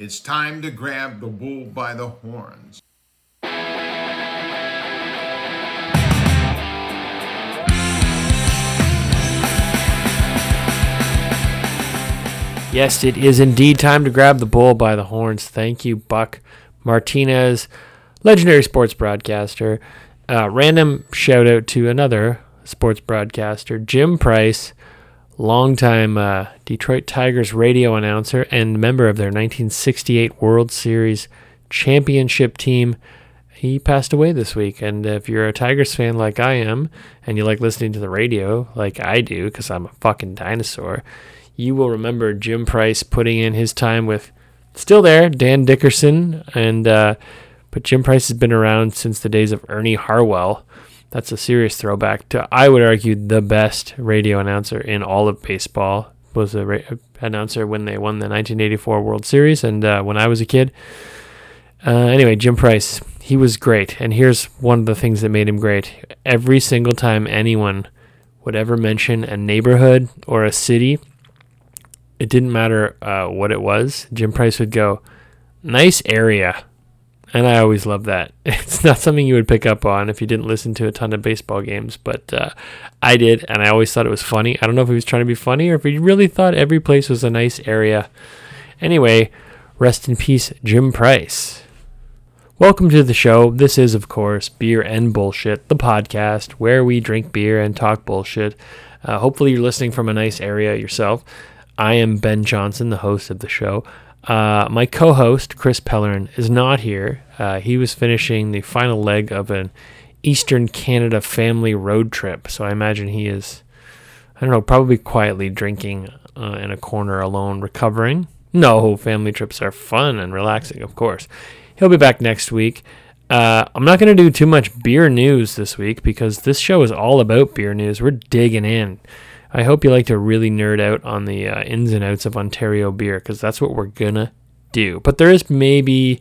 It's time to grab the bull by the horns. Yes, it is indeed time to grab the bull by the horns. Thank you, Buck Martinez, legendary sports broadcaster. Random shout out to another sports broadcaster, Jim Price, longtime Detroit Tigers radio announcer and member of their 1968 World Series championship team. He passed away this week, and if you're a Tigers fan like I am, and you like listening to the radio like I do, because I'm a fucking dinosaur, you will remember Jim Price putting in his time with, still there, Dan Dickerson, but Jim Price has been around since the days of Ernie Harwell. That's a serious throwback to, I would argue, the best radio announcer in all of baseball. Was the announcer when they won the 1984 World Series and when I was a kid. Anyway, Jim Price, he was great. And here's one of the things that made him great. Every single time anyone would ever mention a neighborhood or a city, it didn't matter what it was, Jim Price would go, "Nice area." And I always love that. It's not something you would pick up on if you didn't listen to a ton of baseball games, but I did, and I always thought it was funny. I don't know if he was trying to be funny or if he really thought every place was a nice area. Anyway, rest in peace, Jim Price. Welcome to the show. This is, of course, Beer and Bullshit, the podcast where we drink beer and talk bullshit. Hopefully you're listening from a nice area yourself. I am Ben Johnson, the host of the show. My co-host, Chris Pellerin, is not here. He was finishing the final leg of an Eastern Canada family road trip, so I imagine he is, I don't know, probably quietly drinking in a corner alone, recovering. No, family trips are fun and relaxing, of course. He'll be back next week. I'm not going to do too much beer news this week because this show is all about beer news. We're digging in. I hope you like to really nerd out on the ins and outs of Ontario beer, because that's what we're going to do. But there is maybe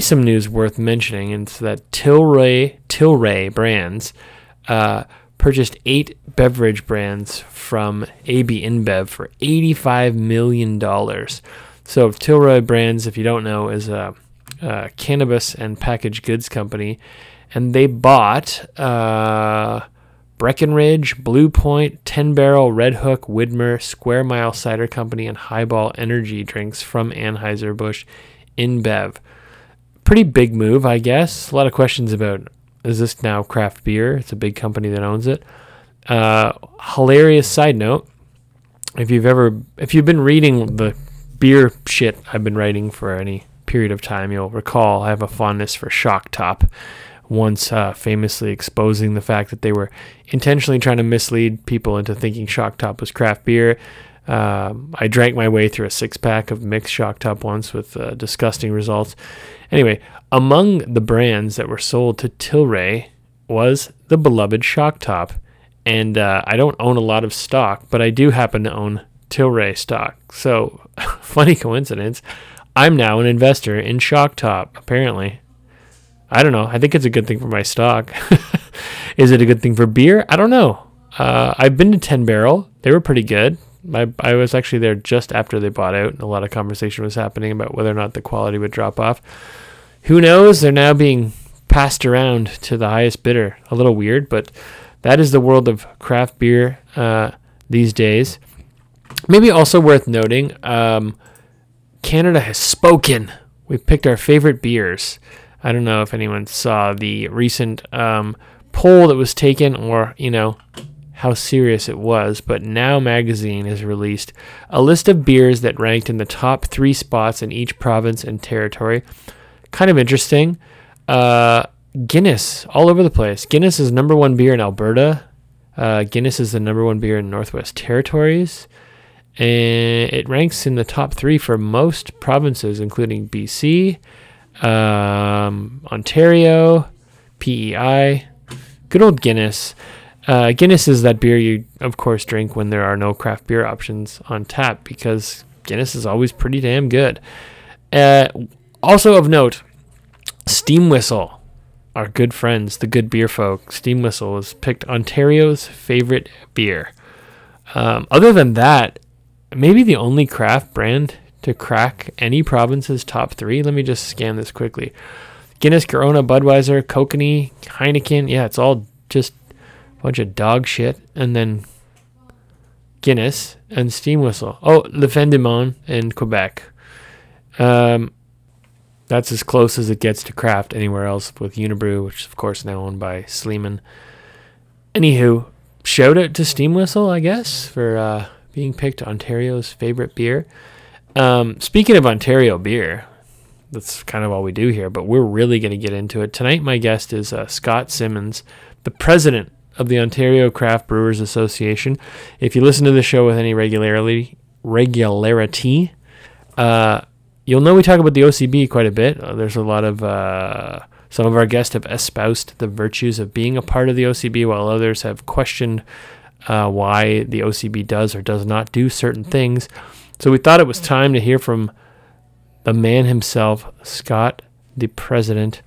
some news worth mentioning, and it's that Tilray Brands purchased 8 beverage brands from AB InBev for $85 million. So Tilray Brands, if you don't know, is a cannabis and packaged goods company, and they bought Breckenridge, Blue Point, 10 Barrel, Red Hook, Widmer, Square Mile Cider Company, and Highball Energy Drinks from Anheuser-Busch InBev. Pretty big move, I guess. A lot of questions about, is this now craft beer? It's a big company that owns it. Hilarious side note, if you've been reading the beer shit I've been writing for any period of time, you'll recall I have a fondness for Shock Top. Once famously exposing the fact that they were intentionally trying to mislead people into thinking Shock Top was craft beer. I drank my way through a 6-pack of mixed Shock Top once with disgusting results. Anyway, among the brands that were sold to Tilray was the beloved Shock Top. And I don't own a lot of stock, but I do happen to own Tilray stock. So, funny coincidence, I'm now an investor in Shock Top, apparently. I don't know. I think it's a good thing for my stock. Is it a good thing for beer? I don't know. I've been to 10 Barrel. They were pretty good. I was actually there just after they bought out, and a lot of conversation was happening about whether or not the quality would drop off. Who knows? They're now being passed around to the highest bidder. A little weird, but that is the world of craft beer these days. Maybe also worth noting, Canada has spoken. We've picked our favorite beers. I don't know if anyone saw the recent poll that was taken or, you know, how serious it was, but Now Magazine has released a list of beers that ranked in the top 3 spots in each province and territory. Kind of interesting. Guinness, all over the place. Guinness is number 1 beer in Alberta. Guinness is the number 1 beer in Northwest Territories. And it ranks in the top 3 for most provinces, including BC, Ontario, PEI, good old Guinness. Guinness is that beer you, of course, drink when there are no craft beer options on tap, because Guinness is always pretty damn good. Also of note, Steam Whistle, our good friends, the good beer folk. Steam Whistle was picked Ontario's favorite beer. Other than that, maybe the only craft brand to crack any province's top three. Let me just scan this quickly. Guinness, Corona, Budweiser, Kokanee, Heineken. Yeah, it's all just a bunch of dog shit. And then Guinness and Steam Whistle. Oh, Le Fendimon and Quebec. That's as close as it gets to craft anywhere else, with Unibrew, which is, of course, now owned by Sleeman. Anywho, shout out to Steam Whistle, I guess, for being picked Ontario's favorite beer. Speaking of Ontario beer, that's kind of all we do here, but we're really going to get into it. Tonight, my guest is Scott Simmons, the president of the Ontario Craft Brewers Association. If you listen to the show with any regularity, you'll know we talk about the OCB quite a bit. There's a lot of... Some of our guests have espoused the virtues of being a part of the OCB, while others have questioned why the OCB does or does not do certain things. So we thought it was time to hear from the man himself, Scott, the president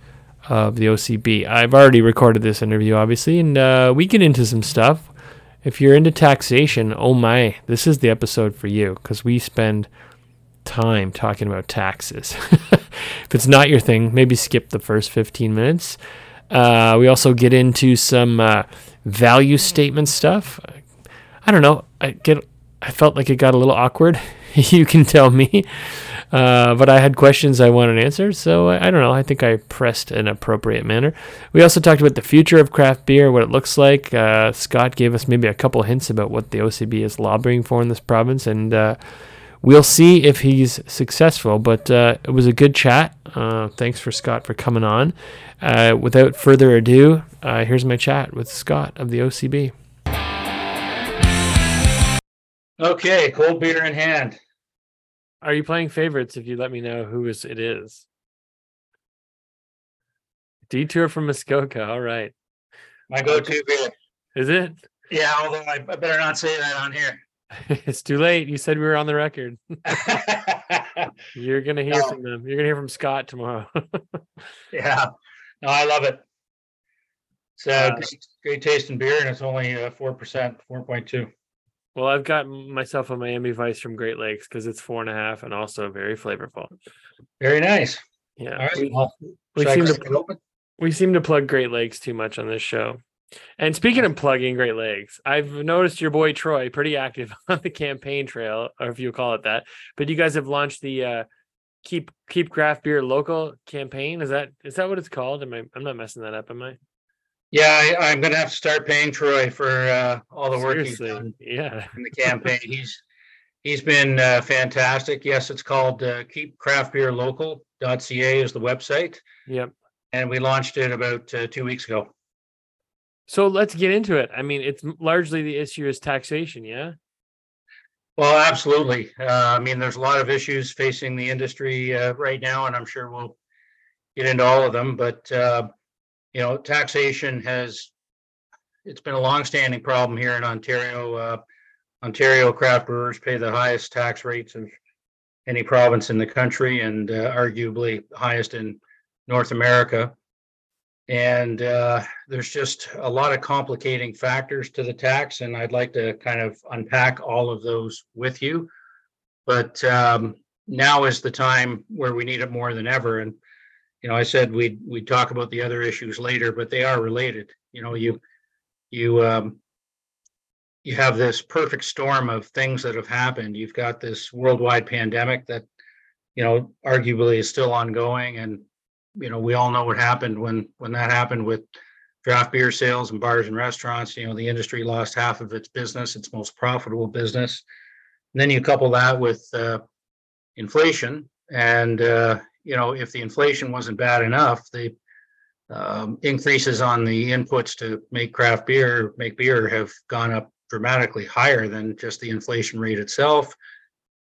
of the OCB. I've already recorded this interview, obviously, and we get into some stuff. If you're into taxation, oh my, this is the episode for you, because we spend time talking about taxes. If it's not your thing, maybe skip the first 15 minutes. We also get into some value statement stuff. I don't know. I felt like it got a little awkward. You can tell me. But I had questions I wanted answered, so I don't know. I think I pressed in an appropriate manner. We also talked about the future of craft beer, what it looks like. Scott gave us maybe a couple hints about what the OCB is lobbying for in this province, and we'll see if he's successful, but it was a good chat. Thanks for Scott for coming on. Without further ado, here's my chat with Scott of the OCB. Okay, cold beer in hand. Are you playing favorites if you let me know who it is? Detour from Muskoka, all right. My go-to beer. Is it? Yeah, although I better not say that on here. It's too late. You said we were on the record. You're going to hear from them. You're going to hear from Scott tomorrow. Yeah. No, I love it. It's great taste in beer, and it's only 4%, 4.2. Well, I've got myself a Miami Vice from Great Lakes because it's 4.5 and also very flavorful. Very nice. Yeah. All right. We seem to plug Great Lakes too much on this show. And speaking of plugging Great Lakes, I've noticed your boy Troy pretty active on the campaign trail, or if you call it that. But you guys have launched the Keep Craft Beer Local campaign. Is that what it's called? I'm not messing that up, am I? Yeah, I'm going to have to start paying Troy for all the work he's done in the campaign. He's been fantastic. Yes, it's called keepcraftbeerlocal.ca is the website. Yep. And we launched it about 2 weeks ago. So let's get into it. I mean, it's largely the issue is taxation, yeah? Well, absolutely. I mean, there's a lot of issues facing the industry right now, and I'm sure we'll get into all of them. But, taxation it's been a longstanding problem here in Ontario. Ontario craft brewers pay the highest tax rates of any province in the country, and arguably highest in North America. And there's just a lot of complicating factors to the tax, and I'd like to kind of unpack all of those with you. But now is the time where we need it more than ever. And, I said we'd talk about the other issues later, but they are related. You have this perfect storm of things that have happened. You've got this worldwide pandemic that, arguably is still ongoing, and we all know what happened when that happened with draft beer sales and bars and restaurants. The industry lost half of its business, its most profitable business. And then you couple that with inflation. And, if the inflation wasn't bad enough, the increases on the inputs to make beer have gone up dramatically higher than just the inflation rate itself.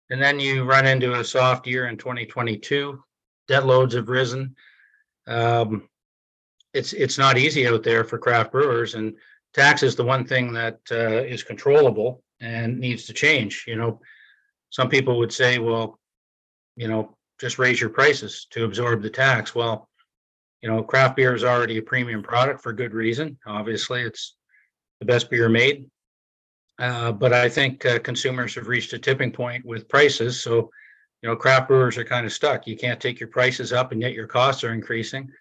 And then you run into a soft year in 2022. Debt loads have risen. It's not easy out there for craft brewers, and tax is the one thing that is controllable and needs to change. Some people would say, well, just raise your prices to absorb the tax. Well, craft beer is already a premium product for good reason. Obviously, it's the best beer made. But I think consumers have reached a tipping point with prices. So you know, craft brewers are kind of stuck. You can't take your prices up, and yet your costs are increasing.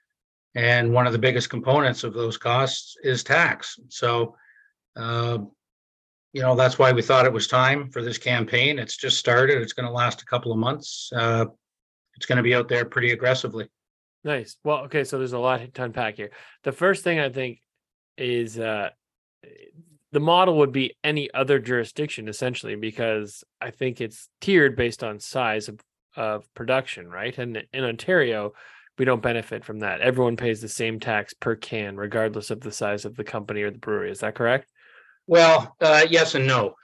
And one of the biggest components of those costs is tax. So, you know, that's why we thought it was time for this campaign. It's just started. It's going to last a couple of months. It's going to be out there pretty aggressively. Nice. Well, okay. So there's a lot to unpack here. The first thing I think is the model would be any other jurisdiction, essentially, because I think it's tiered based on size of production, right? And in Ontario, we don't benefit from that. Everyone pays the same tax per can, regardless of the size of the company or the brewery. Is that correct? Well, yes and no.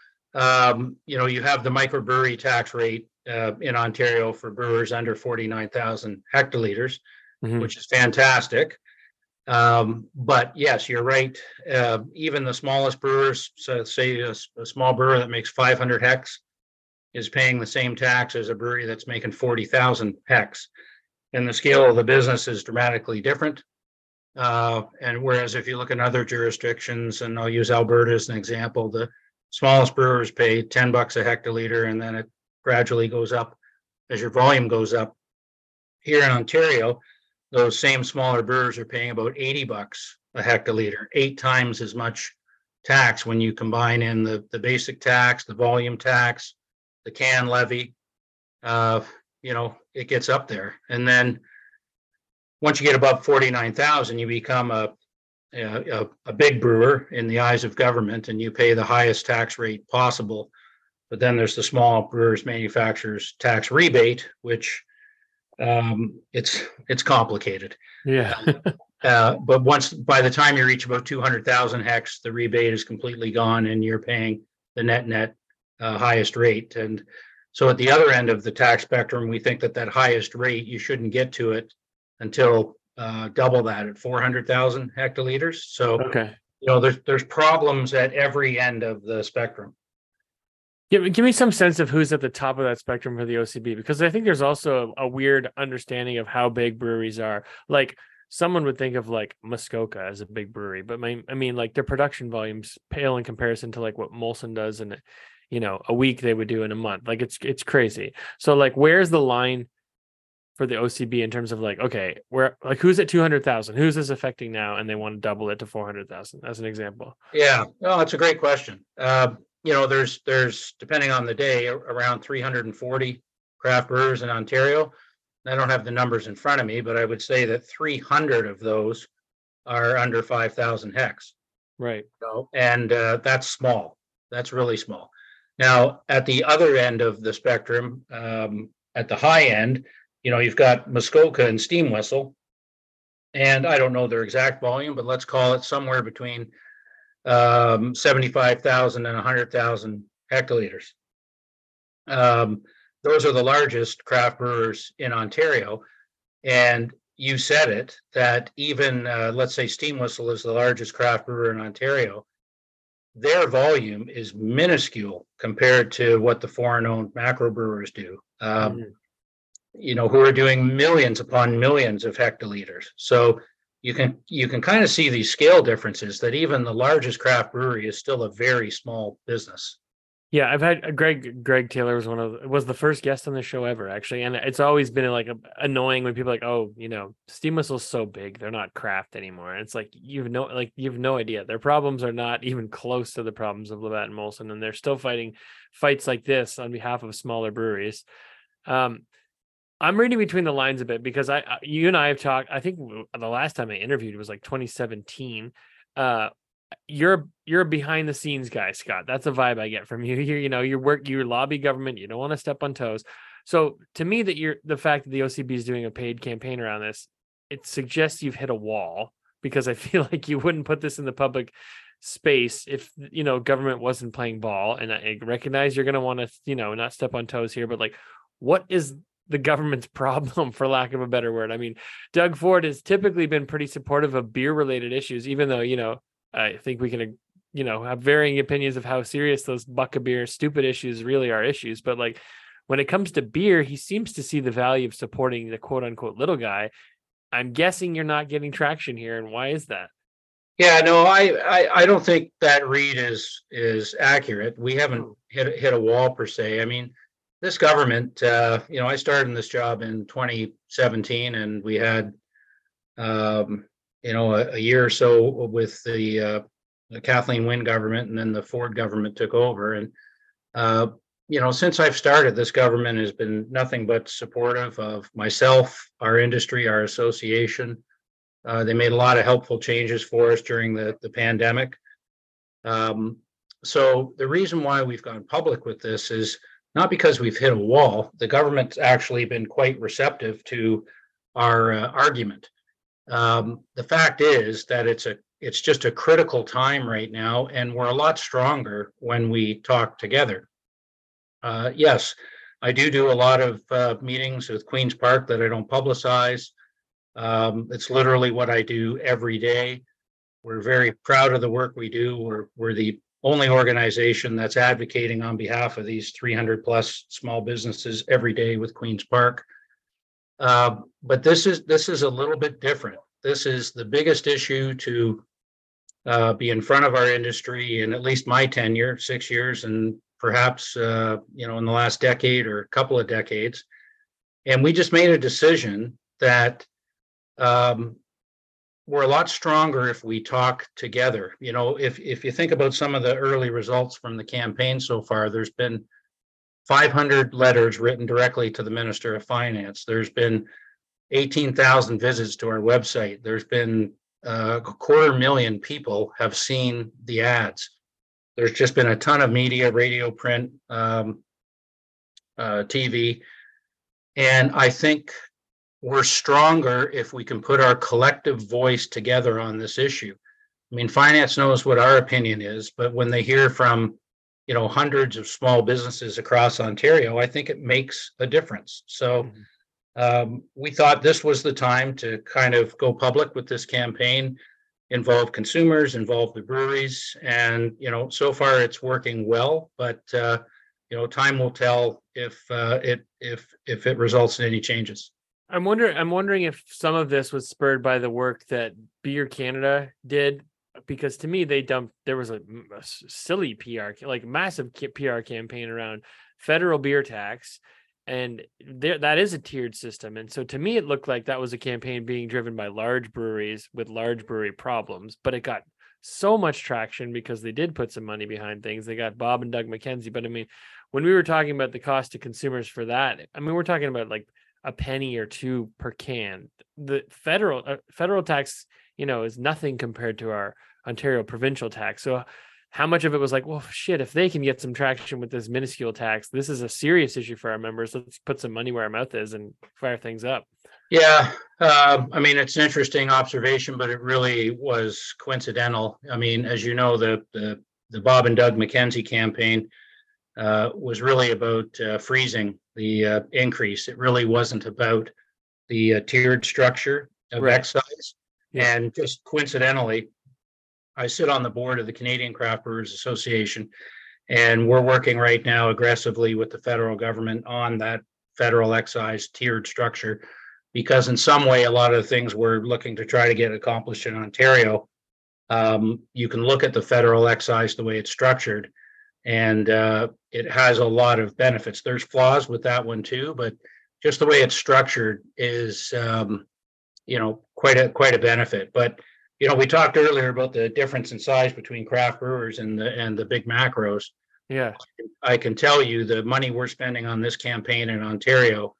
You know, you have the microbrewery tax rate in Ontario for brewers under 49,000 hectoliters, mm-hmm. which is fantastic. But yes, you're right. Even the smallest brewers, so say a small brewer that makes 500 hex is paying the same tax as a brewery that's making 40,000 hex. And the scale of the business is dramatically different. And whereas if you look in other jurisdictions, and I'll use Alberta as an example, the smallest brewers pay $10 a hectoliter, and then it gradually goes up as your volume goes up. Here in Ontario, those same smaller brewers are paying about $80 a hectoliter, 8 times as much tax when you combine in the basic tax, the volume tax, the can levy. You know, it gets up there. And then once you get above 49,000, you become a big brewer in the eyes of government, and you pay the highest tax rate possible. But then there's the small brewers manufacturers tax rebate, which it's complicated. Yeah. But once, by the time you reach about 200,000 hex, the rebate is completely gone, and you're paying the net highest rate. And so at the other end of the tax spectrum, we think that highest rate, you shouldn't get to it until double that at 400,000 hectoliters. So, okay. You know, there's problems at every end of the spectrum. Give me some sense of who's at the top of that spectrum for the OCB, because I think there's also a weird understanding of how big breweries are. Like, someone would think of like Muskoka as a big brewery, but I mean, like, their production volumes pale in comparison to like what Molson does in, you know, a week they would do in a month. Like, it's crazy. So like, where's the line for the OCB in terms of like, okay, where, like, who's at 200,000? Who's this affecting now? And they want to double it to 400,000 as an example. Yeah, no, that's a great question. You know, there's depending on the day, around 340 craft brewers in Ontario. I don't have the numbers in front of me, but I would say that 300 of those are under 5,000 hex. Right. So, and that's small. That's really small. Now, at the other end of the spectrum, at the high end, you know, you've got Muskoka and Steam Whistle, and I don't know their exact volume, but let's call it somewhere between 75,000 and 100,000 hectoliters. Those are the largest craft brewers in Ontario. And you said it, that even, let's say Steam Whistle is the largest craft brewer in Ontario. Their volume is minuscule compared to what the foreign-owned macro brewers do, you know, who are doing millions upon millions of hectoliters. So you can kind of see these scale differences, that even the largest craft brewery is still a very small business. Yeah, I've had Greg Taylor was the first guest on the show ever, actually, and it's always been like annoying when people are like, oh, you know, Steam Whistle's so big, they're not craft anymore. And it's like, you've no idea. Their problems are not even close to the problems of Labatt and Molson, and they're still fighting fights like this on behalf of smaller breweries. I'm reading between the lines a bit, because you and I have talked. I think the last time I interviewed was like 2017. You're a behind the scenes guy, Scott. That's a vibe I get from you. You know, you work, you lobby government. You don't want to step on toes. So to me, the fact that the OCB is doing a paid campaign around this, it suggests you've hit a wall, because I feel like you wouldn't put this in the public space if, you know, government wasn't playing ball. And I recognize you're going to want to, you know, not step on toes here, but like, what is the government's problem, for lack of a better word? I mean, Doug Ford has typically been pretty supportive of beer related issues, even though, you know, I think we can, you know, have varying opinions of how serious those Buckabeer stupid issues really are issues. But like, when it comes to beer, he seems to see the value of supporting the quote unquote little guy. I'm guessing you're not getting traction here. And why is that? Yeah, no, I don't think that read is accurate. We haven't hit a wall per se. I mean, this government, you know, I started in this job in 2017, and we had, you know, a year or so with the Kathleen Wynne government, and then the Ford government took over. And, you know, since I've started, this government has been nothing but supportive of myself, our industry, our association. They made a lot of helpful changes for us during the pandemic. So the reason why we've gone public with this is not because we've hit a wall. The government's actually been quite receptive to our argument. The fact is that it's just a critical time right now, and we're a lot stronger when we talk together. Yes, I do a lot of meetings with Queen's Park that I don't publicize. It's literally what I do every day. We're very proud of the work we do. We're the only organization that's advocating on behalf of these 300 plus small businesses every day with Queen's Park. But this is a little bit different. This is the biggest issue to be in front of our industry in at least my tenure, 6 years, and perhaps you know, in the last decade or a couple of decades. And we just made a decision that we're a lot stronger if we talk together. You know, if you think about some of the early results from the campaign so far, there's been 500 letters written directly to the Minister of Finance. There's been 18,000 visits to our website. There's been 250,000 people have seen the ads. There's just been a ton of media, radio, print, TV. And I think we're stronger if we can put our collective voice together on this issue. I mean, finance knows what our opinion is, but when they hear from, you know, hundreds of small businesses across Ontario, I think it makes a difference. So we thought this was the time to kind of go public with this campaign, involve consumers, involve the breweries. And, you know, so far it's working well, but, you know, time will tell if it results in any changes. I'm wondering if some of this was spurred by the work that Beer Canada did, because to me, there was a silly PR, like massive PR campaign around federal beer tax. And that is a tiered system. And so to me, it looked like that was a campaign being driven by large breweries with large brewery problems, but it got so much traction because they did put some money behind things. They got Bob and Doug McKenzie. But I mean, when we were talking about the cost to consumers for that, I mean, we're talking about like a penny or two per can. The federal tax, you know, is nothing compared to our Ontario provincial tax. So how much of it was like, well, shit, if they can get some traction with this minuscule tax, this is a serious issue for our members. Let's put some money where our mouth is and fire things up. Yeah. I mean, it's an interesting observation, but it really was coincidental. I mean, as you know, the Bob and Doug McKenzie campaign was really about freezing the increase. It really wasn't about the tiered structure of excise. Yeah. And just coincidentally, I sit on the board of the Canadian Craft Brewers Association, and we're working right now aggressively with the federal government on that federal excise tiered structure, because in some way, a lot of the things we're looking to try to get accomplished in Ontario, you can look at the federal excise the way it's structured, and it has a lot of benefits. There's flaws with that one too, but just the way it's structured is, you know, quite a benefit. But, you know, we talked earlier about the difference in size between craft brewers and the big macros. Yeah, I can tell you the money we're spending on this campaign in Ontario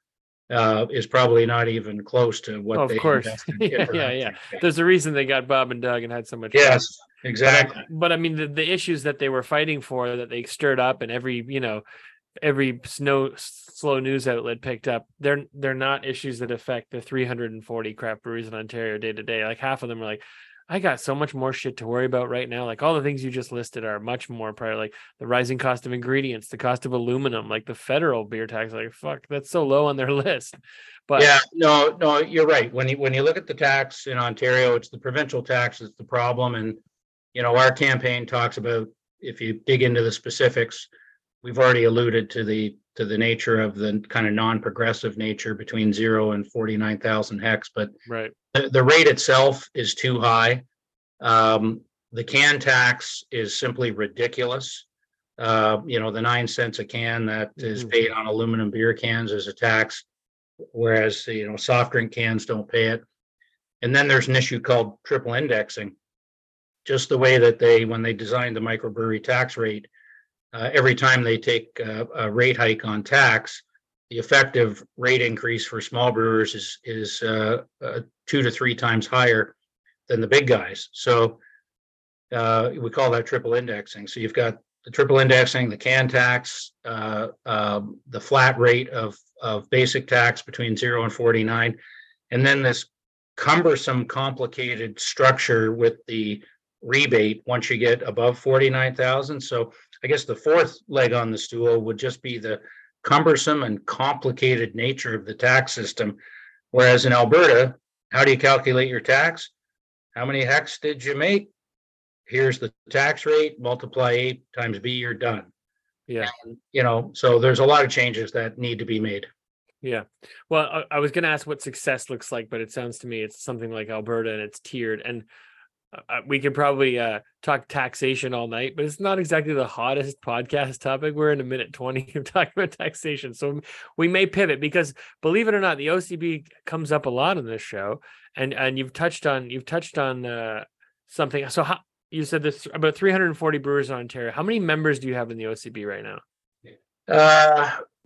is probably not even close to what they invested. Yeah. There's a reason they got Bob and Doug and had so much fun. Yes. Exactly. But I mean, the issues that they were fighting for, that they stirred up, and every slow news outlet picked up, they're not issues that affect the 340 craft breweries in Ontario day to day. Like half of them are like, I got so much more shit to worry about right now. Like all the things you just listed are much more prior, like the rising cost of ingredients, the cost of aluminum, like the federal beer tax, like fuck, that's so low on their list. But yeah, no, you're right. When you look at the tax in Ontario, it's the provincial tax that's the problem. And, you know, our campaign talks about, if you dig into the specifics, we've already alluded to the nature of the kind of non-progressive nature between 0 and 49,000 hex, but right. The rate itself is too high. The can tax is simply ridiculous. the 9 cents a can that is paid on aluminum beer cans is a tax, whereas, soft drink cans don't pay it. And then there's an issue called triple indexing. Just the way that when they designed the microbrewery tax rate, every time they take a rate hike on tax, the effective rate increase for small brewers is 2 to 3 times higher than the big guys. So we call that triple indexing. So you've got the triple indexing, the can tax, the flat rate of basic tax between 0 and 49, and then this cumbersome, complicated structure with the rebate once you get above 49,000. So I guess the fourth leg on the stool would just be the cumbersome and complicated nature of the tax system. Whereas in Alberta, how do you calculate your tax? How many hecks did you make? Here's the tax rate, multiply 8 times B, you're done. Yeah. And, so there's a lot of changes that need to be made. Yeah. Well, I was going to ask what success looks like, but it sounds to me it's something like Alberta and it's tiered. And we could probably talk taxation all night, but it's not exactly the hottest podcast topic. We're in a minute 20 of talking about taxation. So we may pivot because, believe it or not, the OCB comes up a lot on this show. And you've touched on something. So you said there's about 340 brewers in Ontario. How many members do you have in the OCB right now?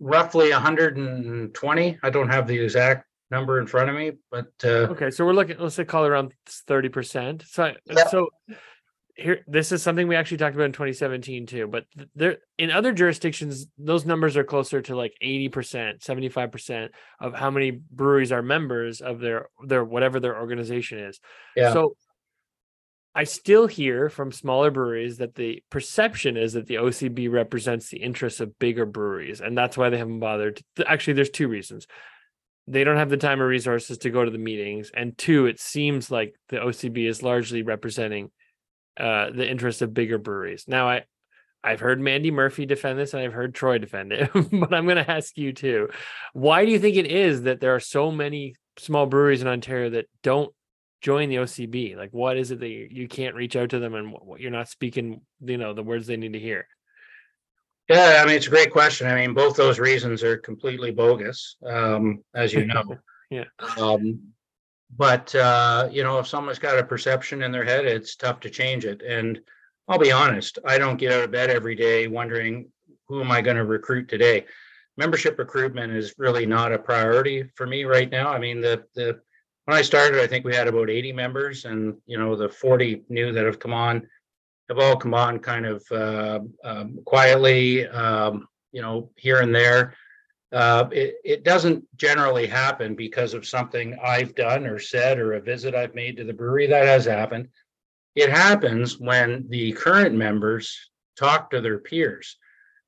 Roughly 120. I don't have the exact number in front of me, but okay, so we're looking, let's say, call it around 30%. So here, this is something we actually talked about in 2017 too, but there, in other jurisdictions, those numbers are closer to like 80%, 75% of how many breweries are members of their whatever their organization is. Yeah. So I still hear from smaller breweries that the perception is that the OCB represents the interests of bigger breweries, and that's why they haven't bothered. Actually, there's two reasons. They don't have the time or resources to go to the meetings, and two, it seems like the OCB is largely representing the interests of bigger breweries. Now, I've heard Mandy Murphy defend this, and I've heard Troy defend it, but I'm going to ask you too. Why do you think it is that there are so many small breweries in Ontario that don't join the OCB? Like, what is it that you can't reach out to them, and what, you're not speaking, the words they need to hear? Yeah, it's a great question. Both those reasons are completely bogus, as you know. Yeah. But if someone's got a perception in their head, it's tough to change it. And I'll be honest, I don't get out of bed every day wondering, who am I going to recruit today? Membership recruitment is really not a priority for me right now. When I started, I think we had about 80 members, and the 40 new that have come on have all come on kind of quietly, here and there. It doesn't generally happen because of something I've done or said or a visit I've made to the brewery. That has happened. It happens when the current members talk to their peers,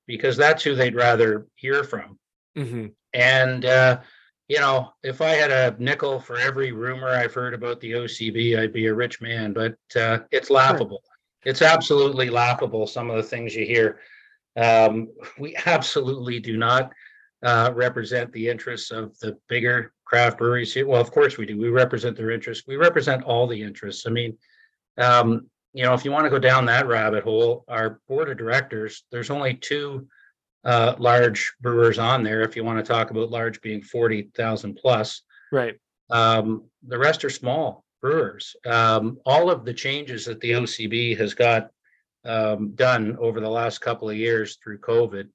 because that's who they'd rather hear from. Mm-hmm. And if I had a nickel for every rumor I've heard about the OCB, I'd be a rich man, but it's laughable. Sure. It's absolutely laughable, some of the things you hear. We absolutely do not represent the interests of the bigger craft breweries here. Well, of course we do. We represent their interests. We represent all the interests. If you want to go down that rabbit hole, our board of directors, there's only 2 large brewers on there, if you want to talk about large being 40,000 plus. Right. The rest are small brewers. All of the changes that the OCB has got done over the last couple of years through COVID,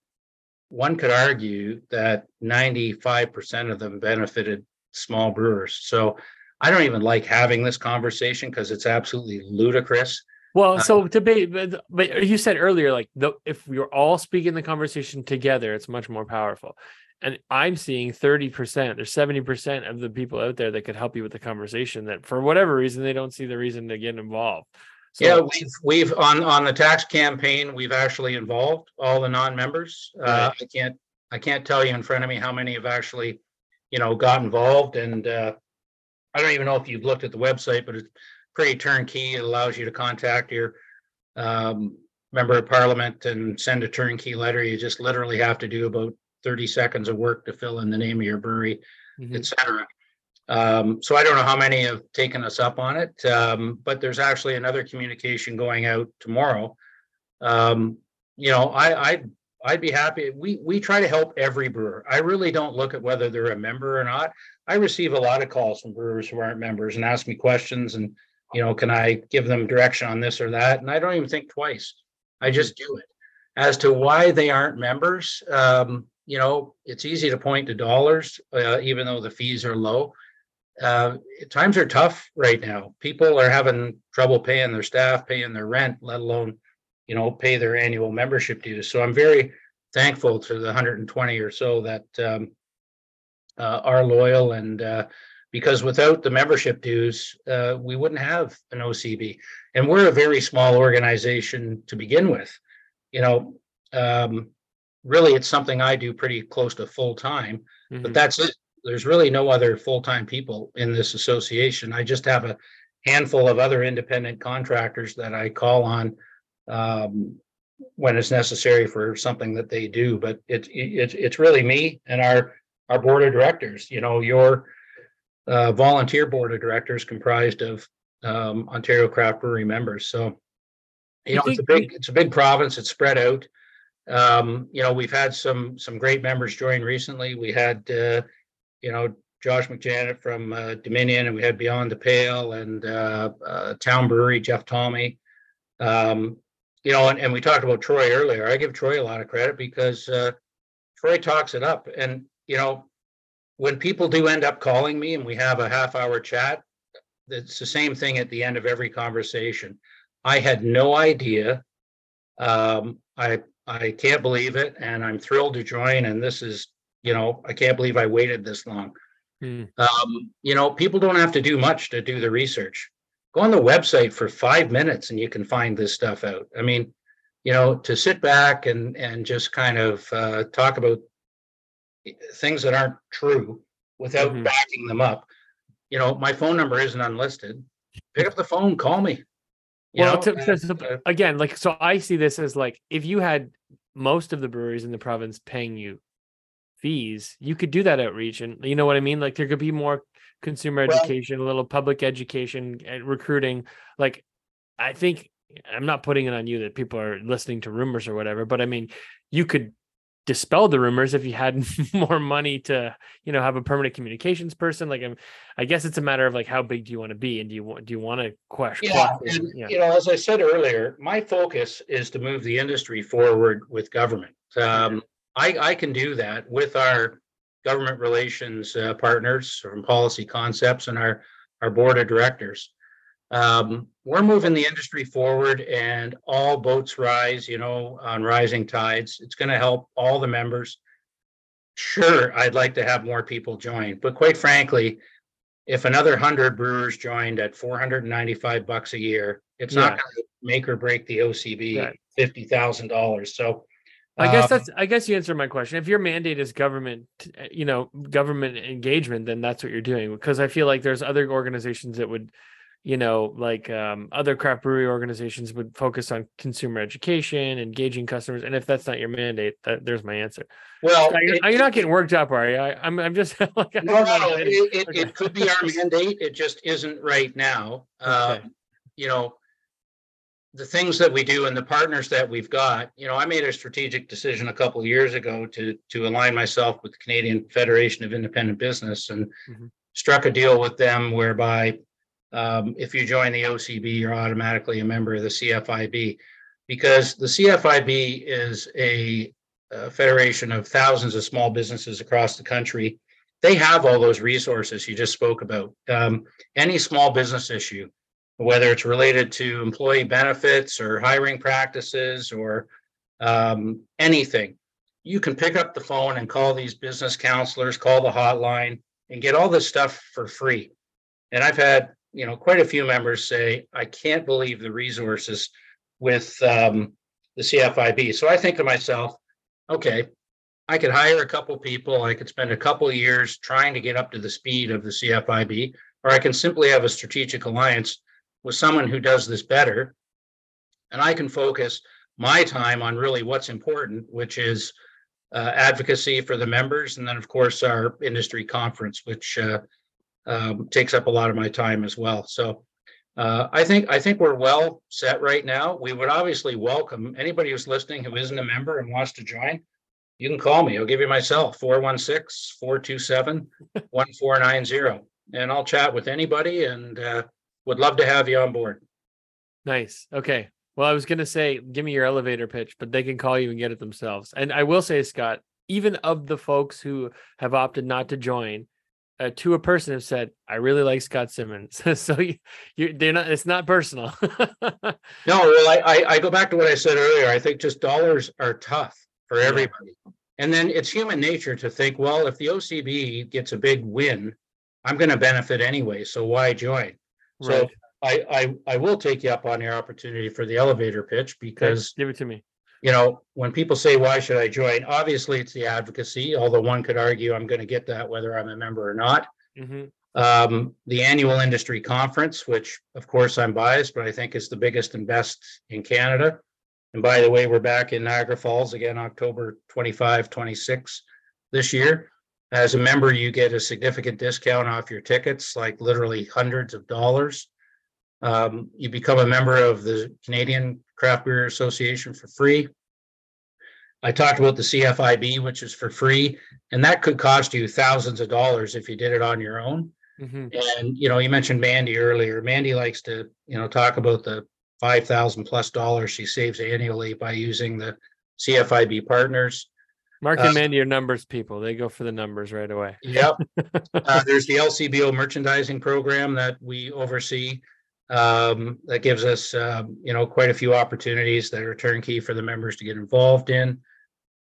one could argue that 95% of them benefited small brewers. So I don't even like having this conversation because it's absolutely ludicrous. Well, so debate, but you said earlier, if you're all speaking the conversation together, it's much more powerful. And I'm seeing 30%, there's 70% of the people out there that could help you with the conversation that, for whatever reason, they don't see the reason to get involved. So, yeah, we've on the tax campaign, we've actually involved all the non-members. Right. I can't tell you in front of me how many have actually, got involved. And I don't even know if you've looked at the website, but it's pretty turnkey. It allows you to contact your member of parliament and send a turnkey letter. You just literally have to do about 30 seconds of work to fill in the name of your brewery, etc. So I don't know how many have taken us up on it, but there's actually another communication going out tomorrow you know, I'd be happy. We try to help every brewer. I really don't look at whether they're a member or not. I receive a lot of calls from brewers who aren't members and ask me questions and, you know, can I give them direction on this or that? And I don't even think twice. I just do it. As to why they aren't members, you know, it's easy to point to dollars, even though the fees are low. Times are tough right now. People are having trouble paying their staff, paying their rent, let alone, you know, pay their annual membership dues. So I'm very thankful to the 120 or so that are loyal, and because without the membership dues, we wouldn't have an OCB. And we're a very small organization to begin with. You know, really, it's something I do pretty close to full time, but that's it. There's really no other full-time people in this association. I just have a handful of other independent contractors that I call on when it's necessary for something that they do. But it's really me and our board of directors. You know, your volunteer board of directors comprised of Ontario Craft Brewery members. So, you know, it's a big province. It's spread out. You know, we've had some great members join recently. We had you know, Josh McJanet from Dominion, and we had Beyond the Pale and Town Brewery, Jeff Tommy. You know, and we talked about Troy earlier. I give Troy a lot of credit because Troy talks it up. And, you know, when people do end up calling me and we have a half-hour chat, it's the same thing at the end of every conversation. I had no idea. I can't believe it, and I'm thrilled to join, and this is, you know, I can't believe I waited this long. You know, people don't have to do much to do the research. Go on the website for 5 minutes and you can find this stuff out. I mean, you know, to sit back and just kind of talk about things that aren't true without backing them up. You know, my phone number isn't unlisted. Pick up the phone, call me. Again, like, so I see this as like, if you had most of the breweries in the province paying you fees, you could do that outreach, and you know what I mean, like there could be more consumer education, a little public education and recruiting. Like, I think I'm not putting it on you that people are listening to rumors or whatever, but I mean, you could dispel the rumors if you had more money to, you know, have a permanent communications person. Like, I guess it's a matter of like, how big do you want to be, and do you want to question? You know, as I said earlier, my focus is to move the industry forward with government. I can do that with our government relations partners from Policy Concepts and our board of directors. We're moving the industry forward, and all boats rise, you know, on rising tides. It's going to help all the members. Sure, I'd like to have more people join, but quite frankly, if another 100 brewers joined at $495 a year, it's not going to make or break the OCB $50,000. So I guess you answered my question. If your mandate is government, you know, government engagement, then that's what you're doing. Because I feel like there's other organizations that would, you know, like other craft brewery organizations would focus on consumer education, engaging customers. And if that's not your mandate, there's my answer. Well, you're not getting worked up, are you? I'm just like, no. It could be our mandate. It just isn't right now. You know, the things that we do and the partners that we've got, you know, I made a strategic decision a couple of years ago to align myself with the Canadian Federation of Independent Business, and struck a deal with them whereby if you join the OCB, you're automatically a member of the CFIB, because the CFIB is a federation of thousands of small businesses across the country. They have all those resources you just spoke about. Any small business issue, whether it's related to employee benefits or hiring practices or anything, you can pick up the phone and call these business counselors, call the hotline, and get all this stuff for free. And I've had, you know, quite a few members say, I can't believe the resources with the CFIB. So I think to myself, okay, I could hire a couple people, I could spend a couple of years trying to get up to the speed of the CFIB, or I can simply have a strategic alliance with someone who does this better, and I can focus my time on really what's important, which is advocacy for the members, and then of course our industry conference, which takes up a lot of my time as well. So I think we're well set right now. We would obviously welcome anybody who's listening who isn't a member and wants to join. You can call me. I'll give you my cell, 416-427-1490. And I'll chat with anybody, and would love to have you on board. Nice. Okay. Well, I was going to say, give me your elevator pitch, but they can call you and get it themselves. And I will say, Scott, even of the folks who have opted not to join, to a person have said, I really like Scott Simmons. So they're not, it's not personal. No, well, I go back to what I said earlier. I think just dollars are tough for everybody. And then it's human nature to think, well, if the OCB gets a big win, I'm going to benefit anyway. So why join? Right. So I will take you up on your opportunity for the elevator pitch, because give it to me. You know, when people say, why should I join? Obviously, it's the advocacy, although one could argue I'm going to get that whether I'm a member or not. Mm-hmm. The annual industry conference, which, of course, I'm biased, but I think is the biggest and best in Canada. And by the way, we're back in Niagara Falls again, October 25, 26 this year. As a member, you get a significant discount off your tickets, like literally hundreds of dollars. You become a member of the Canadian Craft Brewers Association for free. I talked about the CFIB, which is for free, and that could cost you thousands of dollars if you did it on your own. Mm-hmm. And, you know, you mentioned Mandy earlier. Mandy likes to, you know, talk about the $5,000+ she saves annually by using the CFIB partners. Mark and Mandy are numbers people. They go for the numbers right away. Yep. There's the LCBO merchandising program that we oversee. That gives us, you know, quite a few opportunities that are turnkey for the members to get involved in.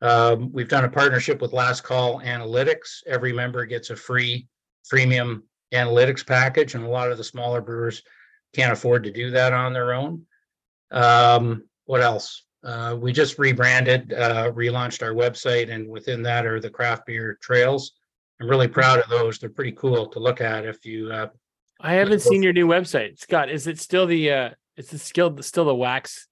We've done a partnership with Last Call Analytics. Every member gets a free freemium analytics package, and a lot of the smaller brewers can't afford to do that on their own. What else? We just rebranded, relaunched our website, and within that are the craft beer trails. I'm really proud of those. They're pretty cool to look at if you... I haven't seen your new website, Scott. Is it still the? It's still the wax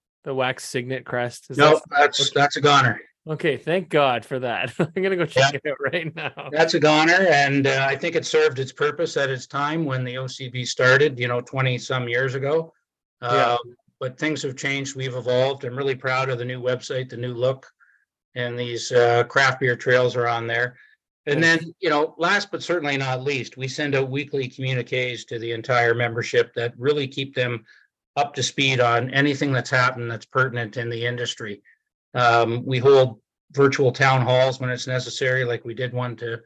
signet crest? No, that's a goner. Okay, thank God for that. I'm gonna go check it out right now. That's a goner, and I think it served its purpose at its time when the OCB started, you know, 20 some years ago. But things have changed. We've evolved. I'm really proud of the new website, the new look, and these craft beer trails are on there. And then, you know, last but certainly not least, we send out weekly communiques to the entire membership that really keep them up to speed on anything that's happened that's pertinent in the industry. We hold virtual town halls when it's necessary, like we did one to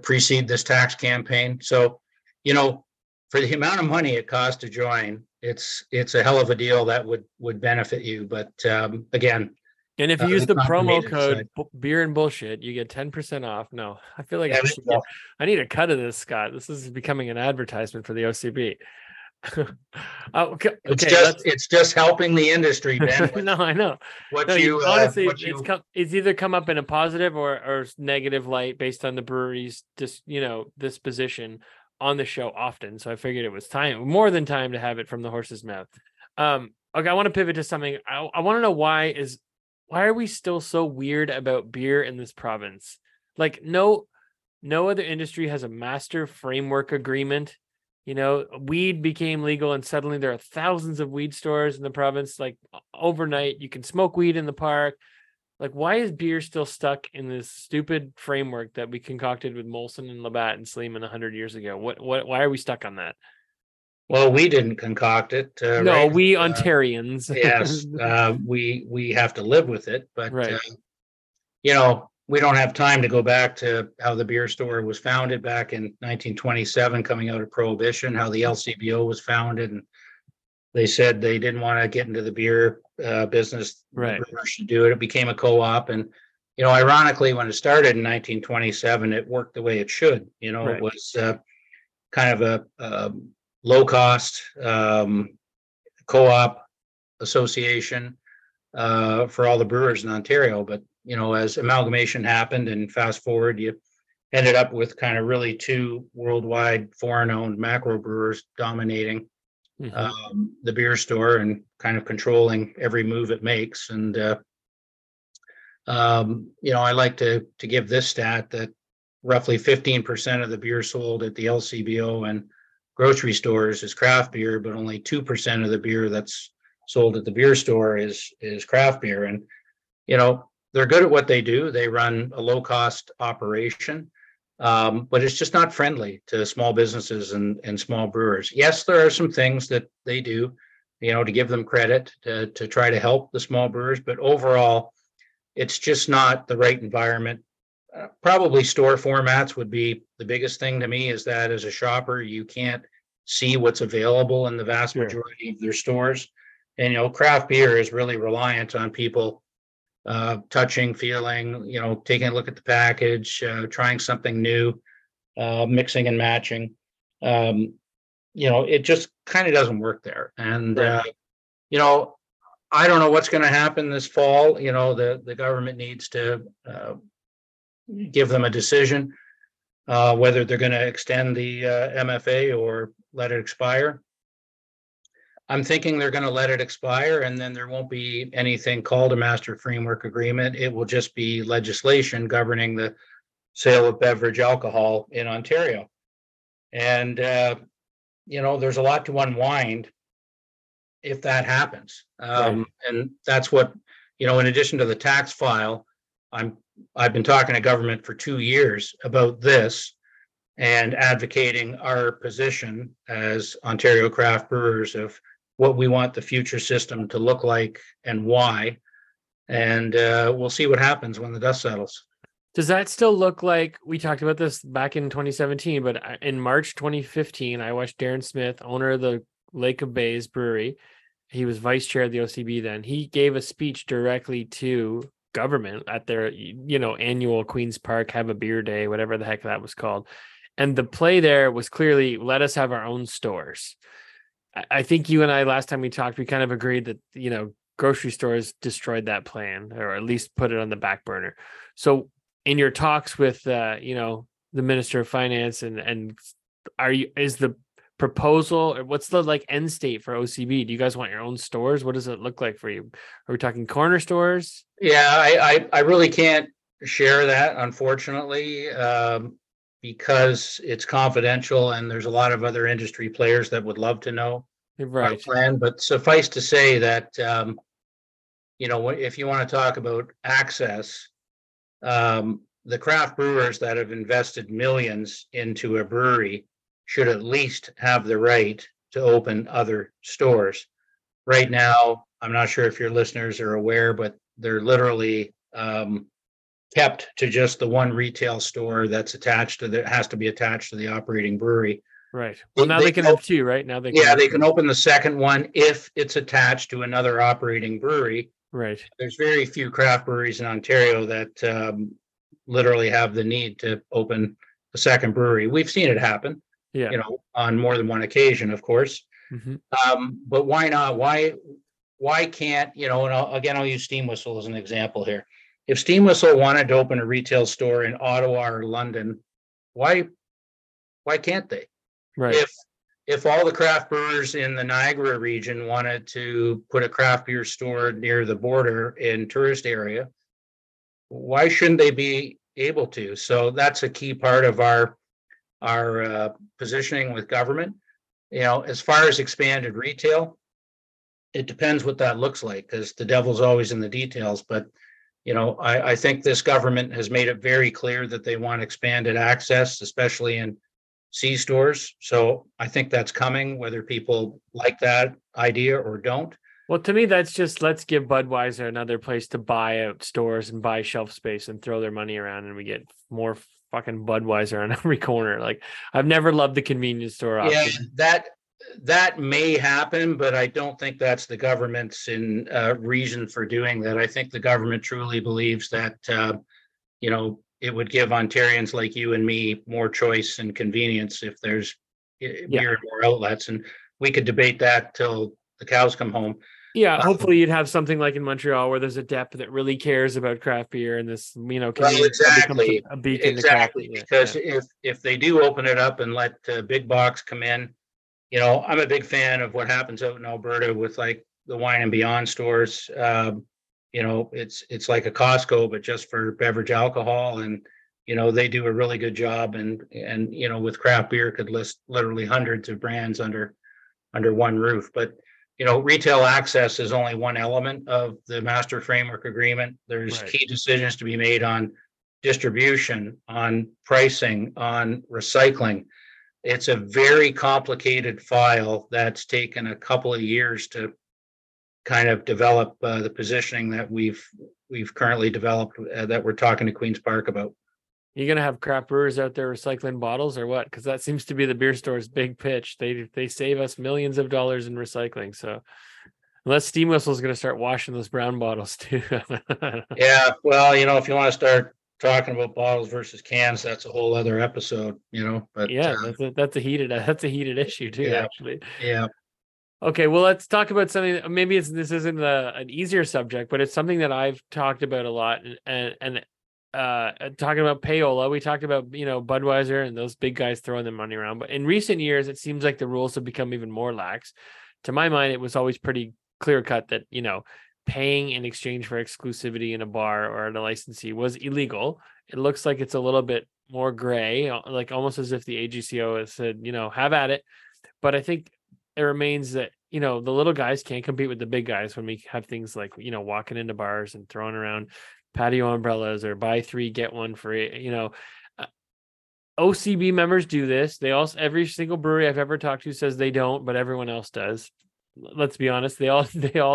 precede this tax campaign. So, you know, for the amount of money it costs to join, it's a hell of a deal that would benefit you. But again, and if you use the promo code Beer and Bullshit, you get 10% off. No, I feel like I need a cut of this, Scott. This is becoming an advertisement for the OCB. Okay. It's just helping the industry, man. No, I know. It's either come up in a positive or negative light based on the brewery's disposition on the show often. So I figured it was time, more than time, to have it from the horse's mouth. Okay, I want to pivot to something. I want to know why are we still so weird about beer in this province? Like no other industry has a master framework agreement. You know, weed became legal and suddenly there are thousands of weed stores in the province. Like overnight, you can smoke weed in the park. Like, why is beer still stuck in this stupid framework that we concocted with Molson and Labatt and Sleeman 100 years ago? Why are we stuck on that? Well, we didn't concoct it. No, right? We Ontarians. Yes, we have to live with it. But, right. You know, we don't have time to go back to how the beer store was founded back in 1927, coming out of Prohibition, how the LCBO was founded. And they said they didn't want to get into the beer business. Right. Brewers should do it. It became a co-op. And, you know, ironically, when it started in 1927, it worked the way it should. You know, right. It was kind of a low-cost co-op association for all the brewers in Ontario. But, you know, as amalgamation happened and fast forward, you ended up with kind of really two worldwide foreign-owned macro brewers dominating the beer store and kind of controlling every move it makes. And, you know, I like to give this stat that roughly 15% of the beer sold at the LCBO and grocery stores is craft beer, but only 2% of the beer that's sold at the beer store is craft beer. And, you know, they're good at what they do. They run a low-cost operation, but it's just not friendly to small businesses and small brewers. Yes, there are some things that they do, you know, to give them credit, to try to help the small brewers, but overall, it's just not the right environment. Probably store formats would be the biggest thing to me, is that as a shopper, you can't see what's available in the vast majority of their stores. And, you know, craft beer is really reliant on people touching, feeling, you know, taking a look at the package, trying something new, mixing and matching. You know, it just kind of doesn't work there. And, you know, I don't know what's going to happen this fall. You know, the government needs to give them a decision whether they're going to extend the MFA or let it expire. I'm thinking they're going to let it expire, and then there won't be anything called a master framework agreement. It will just be legislation governing the sale of beverage alcohol in Ontario. And, you know, there's a lot to unwind if that happens. And that's what, you know, in addition to the tax file, I've been talking to government for 2 years about this and advocating our position as Ontario craft brewers of what we want the future system to look like and why. And we'll see what happens when the dust settles. Does that still look like, we talked about this back in 2017, but in March 2015, I watched Darren Smith, owner of the Lake of Bays Brewery. He was vice chair of the OCB then. He gave a speech directly to government at their, you know, annual Queen's Park Have a Beer Day, whatever the heck that was called. And the play there was clearly, let us have our own stores. I think you and I, last time we talked, we kind of agreed that, you know, grocery stores destroyed that plan, or at least put it on the back burner. So in your talks with, you know, the Minister of Finance, and is the proposal, or what's the like end state for OCB? Do you guys want your own stores? What does it look like for you? Are we talking corner stores? Yeah, I really can't share that, unfortunately, because it's confidential, and there's a lot of other industry players that would love to know our plan. But suffice to say that, you know, if you want to talk about access, the craft brewers that have invested millions into a brewery should at least have the right to open other stores. Right now, I'm not sure if your listeners are aware, but they're literally kept to just the one retail store that's attached to that has to be attached to the operating brewery. Right. Well, now they can have two, right? Now they can they can open the second one if it's attached to another operating brewery. Right. There's very few craft breweries in Ontario that literally have the need to open a second brewery. We've seen it happen. Yeah. You know, on more than one occasion, of course. Mm-hmm. But why not? Why can't, you know, and I'll use Steam Whistle as an example here. If Steam Whistle wanted to open a retail store in Ottawa or London, why can't they? Right. If all the craft brewers in the Niagara region wanted to put a craft beer store near the border in tourist area, why shouldn't they be able to? So that's a key part of our positioning with government. You know, as far as expanded retail, it depends what that looks like, because the devil's always in the details. But, you know, I think this government has made it very clear that they want expanded access, especially in C stores. So I think that's coming, whether people like that idea or don't. Well, to me, that's just, let's give Budweiser another place to buy out stores and buy shelf space and throw their money around, and we get more fucking Budweiser on every corner. Like, I've never loved the convenience store option. Yeah, that may happen, but I don't think that's the government's reason for doing that. I think the government truly believes that, you know, it would give Ontarians like you and me more choice and convenience if there's more outlets. And we could debate that till the cows come home. Yeah, hopefully you'd have something like in Montreal where there's a dep that really cares about craft beer, and this, you know, can becomes a beacon to craft beer. Because if they do open it up and let big box come in, you know, I'm a big fan of what happens out in Alberta with like the Wine and Beyond stores. You know, it's like a Costco, but just for beverage alcohol, and you know, they do a really good job. And you know, with craft beer, could list literally hundreds of brands under one roof. But, you know, retail access is only one element of the master framework agreement. There's right. key decisions to be made on distribution, on pricing, on recycling. It's a very complicated file that's taken a couple of years to kind of develop the positioning that we've currently developed that we're talking to Queen's Park about. You're going to have craft brewers out there recycling bottles or what? Because that seems to be the beer store's big pitch. They save us millions of dollars in recycling. So unless Steam Whistle is going to start washing those brown bottles too. Yeah, well, you know, if you want to start talking about bottles versus cans, that's a whole other episode, you know. But yeah, that's a heated issue too. Yeah, actually. Yeah. Okay, well, let's talk about something. Maybe this isn't an easier subject, but it's something that I've talked about a lot. And talking about payola, we talked about, you know, Budweiser and those big guys throwing their money around. But in recent years, it seems like the rules have become even more lax. To my mind, it was always pretty clear cut that, you know, paying in exchange for exclusivity in a bar or at a licensee was illegal. It looks like it's a little bit more gray, like almost as if the AGCO has said, you know, have at it. But I think it remains that, you know, the little guys can't compete with the big guys when we have things like, you know, walking into bars and throwing around patio umbrellas or buy three, get one free. You know, OCB members do this. They also, every single brewery I've ever talked to says they don't, but everyone else does. Let's be honest. They all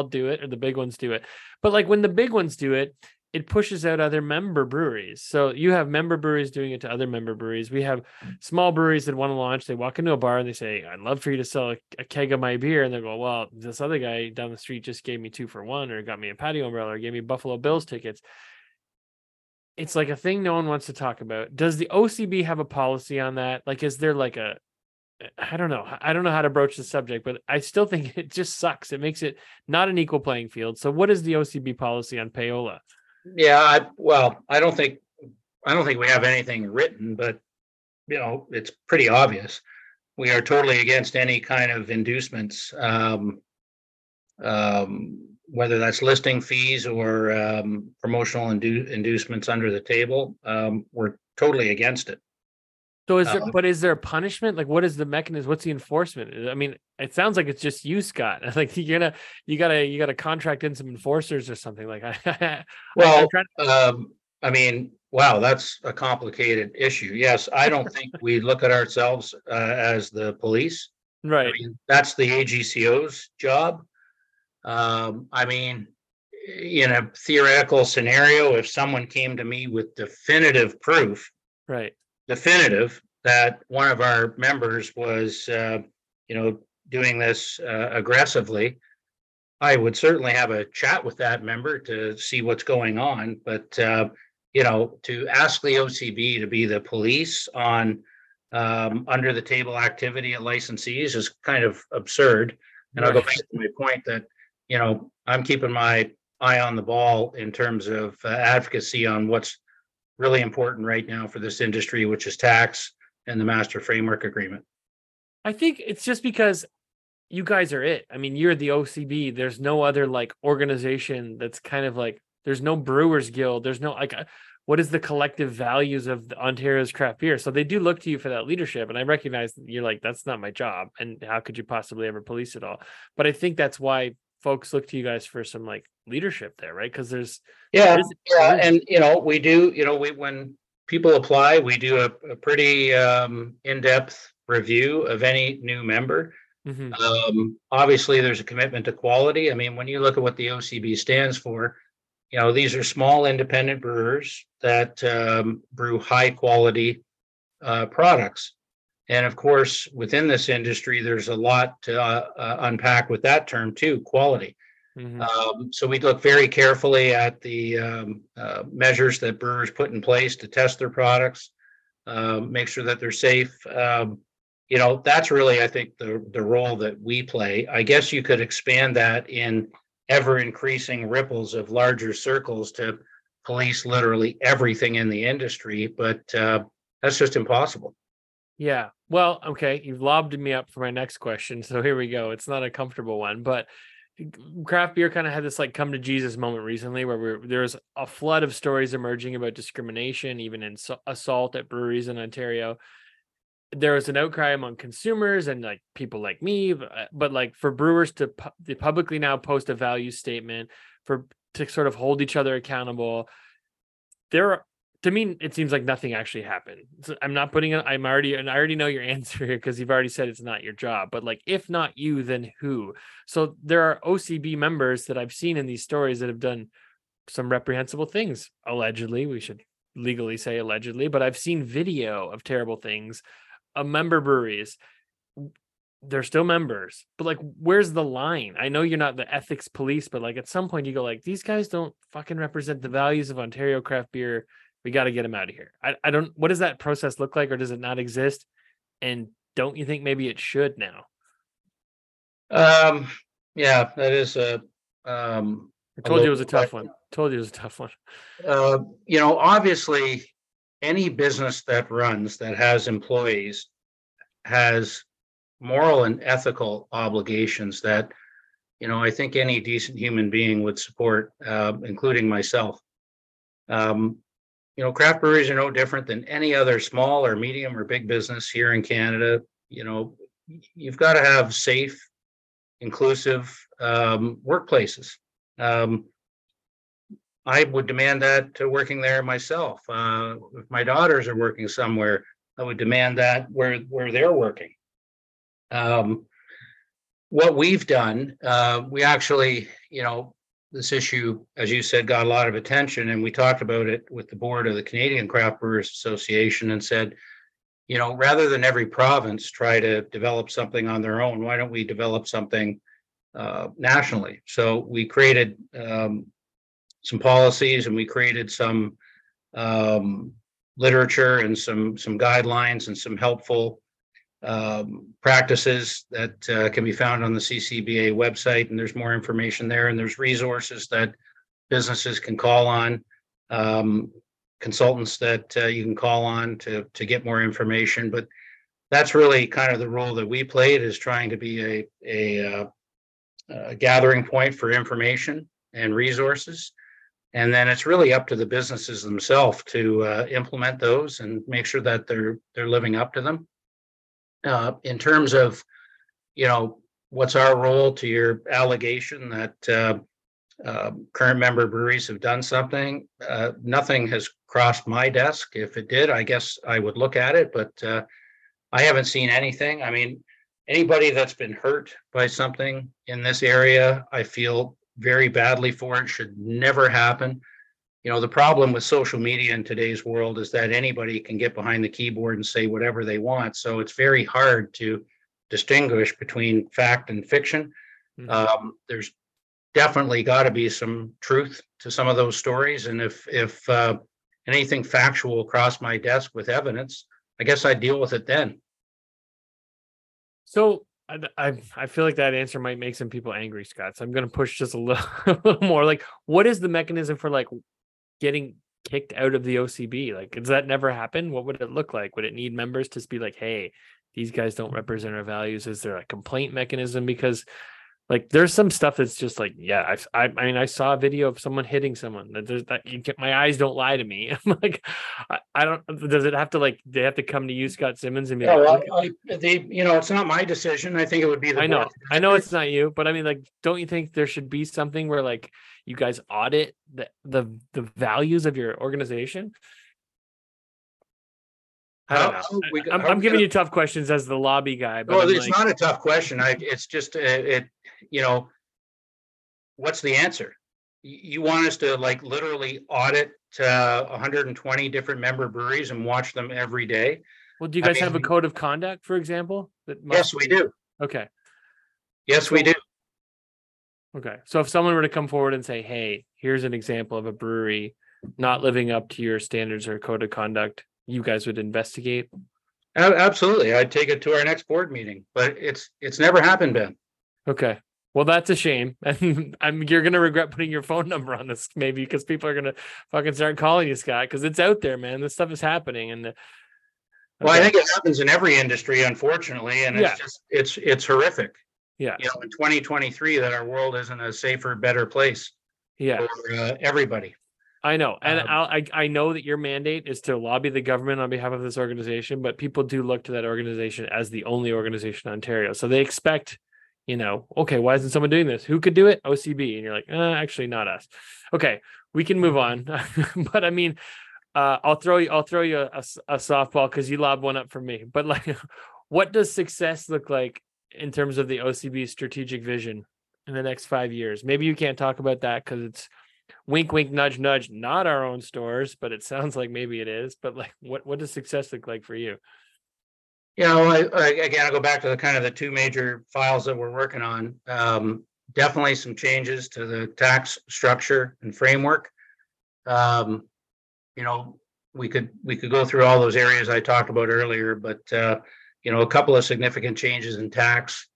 do it, or the big ones do it. But like when the big ones do it, it pushes out other member breweries. So you have member breweries doing it to other member breweries. We have small breweries that want to launch. They walk into a bar and they say, I'd love for you to sell a keg of my beer. And they go, well, this other guy down the street just gave me 2 for 1 or got me a patio umbrella or gave me Buffalo Bills tickets. It's like a thing no one wants to talk about. Does the OCB have a policy on that? Like, is there like a, I don't know. I don't know how to broach the subject, but I still think it just sucks. It makes it not an equal playing field. So what is the OCB policy on payola? Yeah, I don't think we have anything written, but, you know, it's pretty obvious. We are totally against any kind of inducements, whether that's listing fees or promotional inducements under the table. We're totally against it. So is there a punishment? Like, what is the mechanism? What's the enforcement? I mean, it sounds like it's just you, Scott. Like you gotta contract in some enforcers or something. Like, I mean, wow, that's a complicated issue. Yes, I don't think we look at ourselves as the police. Right. I mean, that's the AGCO's job. I mean, in a theoretical scenario, if someone came to me with definitive proof, right. Definitive that one of our members was, you know, doing this aggressively, I would certainly have a chat with that member to see what's going on. But, you know, to ask the OCB to be the police on under the table activity at licensees is kind of absurd. And right. I'll go back to my point that, you know, I'm keeping my eye on the ball in terms of advocacy on what's really important right now for this industry, which is tax and the master framework agreement. I think it's just because you guys are it. I mean, you're the OCB. There's no other like organization that's kind of like, there's no Brewers Guild. There's no like, what is the collective values of Ontario's craft beer? So they do look to you for that leadership. And I recognize that you're like, that's not my job. And how could you possibly ever police it all? But I think that's why folks look to you guys for some like leadership there, right? Because there's and you know, we do, you know, we, when people apply, we do a pretty in-depth review of any new member. Mm-hmm. Obviously there's a commitment to quality. I mean, when you look at what the OCB stands for, you know, these are small independent brewers that brew high quality products. And of course, within this industry, there's a lot to unpack with that term too, quality. Mm-hmm. So we look very carefully at the measures that brewers put in place to test their products, make sure that they're safe. You know, that's really, I think, the role that we play. I guess you could expand that in ever-increasing ripples of larger circles to police literally everything in the industry, but that's just impossible. Yeah. Well, okay. You've lobbed me up for my next question. So here we go. It's not a comfortable one, but craft beer kind of had this like come to Jesus moment recently where there's a flood of stories emerging about discrimination, even in assault at breweries in Ontario. There was an outcry among consumers and like people like me, but like for brewers to publicly now post a value statement to sort of hold each other accountable. To me, it seems like nothing actually happened. So I'm not putting it. I already know your answer here because you've already said it's not your job. But like, if not you, then who? So there are OCB members that I've seen in these stories that have done some reprehensible things. Allegedly, we should legally say allegedly, but I've seen video of terrible things. Member breweries, they're still members, but like, where's the line? I know you're not the ethics police, but like at some point you go like, these guys don't fucking represent the values of Ontario craft beer. We got to get them out of here. What does that process look like, or does it not exist? And don't you think maybe it should now? Yeah, that is I told you it was a tough one. You know, obviously any business that runs, that has employees, has moral and ethical obligations that, you know, I think any decent human being would support, including myself. You know, craft breweries are no different than any other small or medium or big business here in Canada. You know, you've got to have safe, inclusive workplaces. I would demand that to working there myself. If my daughters are working somewhere, I would demand that where they're working. What we've done, we actually, you know, this issue, as you said, got a lot of attention, and we talked about it with the board of the Canadian Craft Brewers Association and said, you know, rather than every province try to develop something on their own, why don't we develop something nationally? So we created some policies, and we created some literature and some guidelines and some helpful practices that can be found on the CCBA website, and there's more information there, and there's resources that businesses can call on, consultants that you can call on to get more information. But that's really kind of the role that we played, is trying to be a gathering point for information and resources, and then it's really up to the businesses themselves to implement those and make sure that they're living up to them. In terms of, you know, what's our role to your allegation that current member breweries have done something, nothing has crossed my desk. If it did, I guess I would look at it, but I haven't seen anything. I mean, anybody that's been hurt by something in this area, I feel very badly for. It should never happen. You know, the problem with social media in today's world is that anybody can get behind the keyboard and say whatever they want. So it's very hard to distinguish between fact and fiction. Mm-hmm. There's definitely got to be some truth to some of those stories. And if anything factual crossed my desk with evidence, I guess I'd deal with it then. So I feel like that answer might make some people angry, Scott. So I'm going to push just a little more. Like, what is the mechanism for like getting kicked out of the OCB? Like, does that never happen? What would it look like? Would it need members to be like, hey, these guys don't represent our values? Is there a complaint mechanism? Because like, there's some stuff that's just like, yeah, I mean, I saw a video of someone hitting someone. My eyes don't lie to me. I'm like, I don't, does it have to like, they have to come to you, Scott Simmons, and be like, well, you know, it's not my decision. I think it would be the board. I know it's not you, but I mean, like, don't you think there should be something where like you guys audit the values of your organization? I'm giving you tough questions as the lobby guy. But well, it's like, not a tough question. It's just, you know, what's the answer? You want us to like literally audit 120 different member breweries and watch them every day? Well, do you guys have a code of conduct, for example? Yes, we do. Okay. Yes, we do. Okay. So if someone were to come forward and say, hey, here's an example of a brewery not living up to your standards or code of conduct, you guys would investigate? Absolutely. I'd take it to our next board meeting, but it's never happened, Ben. Okay. Well, that's a shame. And you're going to regret putting your phone number on this, maybe, because people are going to fucking start calling you, Scott, because it's out there, man. This stuff is happening. And well, I think it happens in every industry, unfortunately, and it's horrific. Yeah. You know, in 2023, that our world isn't a safer, better place. Yeah. For everybody. I know. And I know that your mandate is to lobby the government on behalf of this organization, but people do look to that organization as the only organization in Ontario. So they expect, you know, okay, why isn't someone doing this? Who could do it? OCB. And you're like, actually not us. Okay. We can move on. But I mean, I'll throw you a softball, because you lobbed one up for me, but like, what does success look like in terms of the OCB strategic vision in the next 5 years? Maybe you can't talk about that because it's wink, wink, nudge, nudge, not our own stores, but it sounds like maybe it is. But like, what does success look like for you? Yeah, well, I'll go back to the kind of the two major files that we're working on. Definitely some changes to the tax structure and framework. You know, we could go through all those areas I talked about earlier, but you know, a couple of significant changes in tax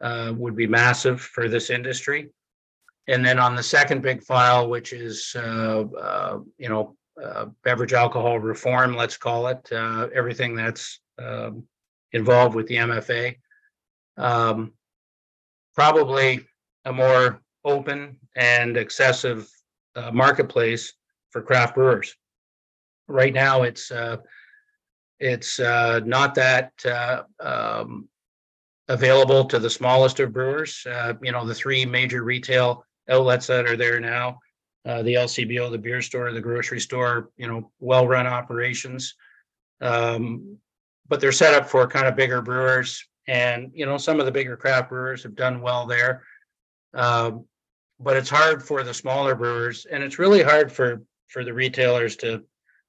would be massive for this industry. And then on the second big file, which is, beverage alcohol reform, let's call it, everything that's involved with the MFA, probably a more open and excessive marketplace for craft brewers. Right now, it's not that available to the smallest of brewers. You know, the three major retail outlets that are there now, the LCBO, the beer store, the grocery store, you know, well-run operations. But they're set up for kind of bigger brewers. And, you know, some of the bigger craft brewers have done well there. But it's hard for the smaller brewers. And it's really hard for the retailers to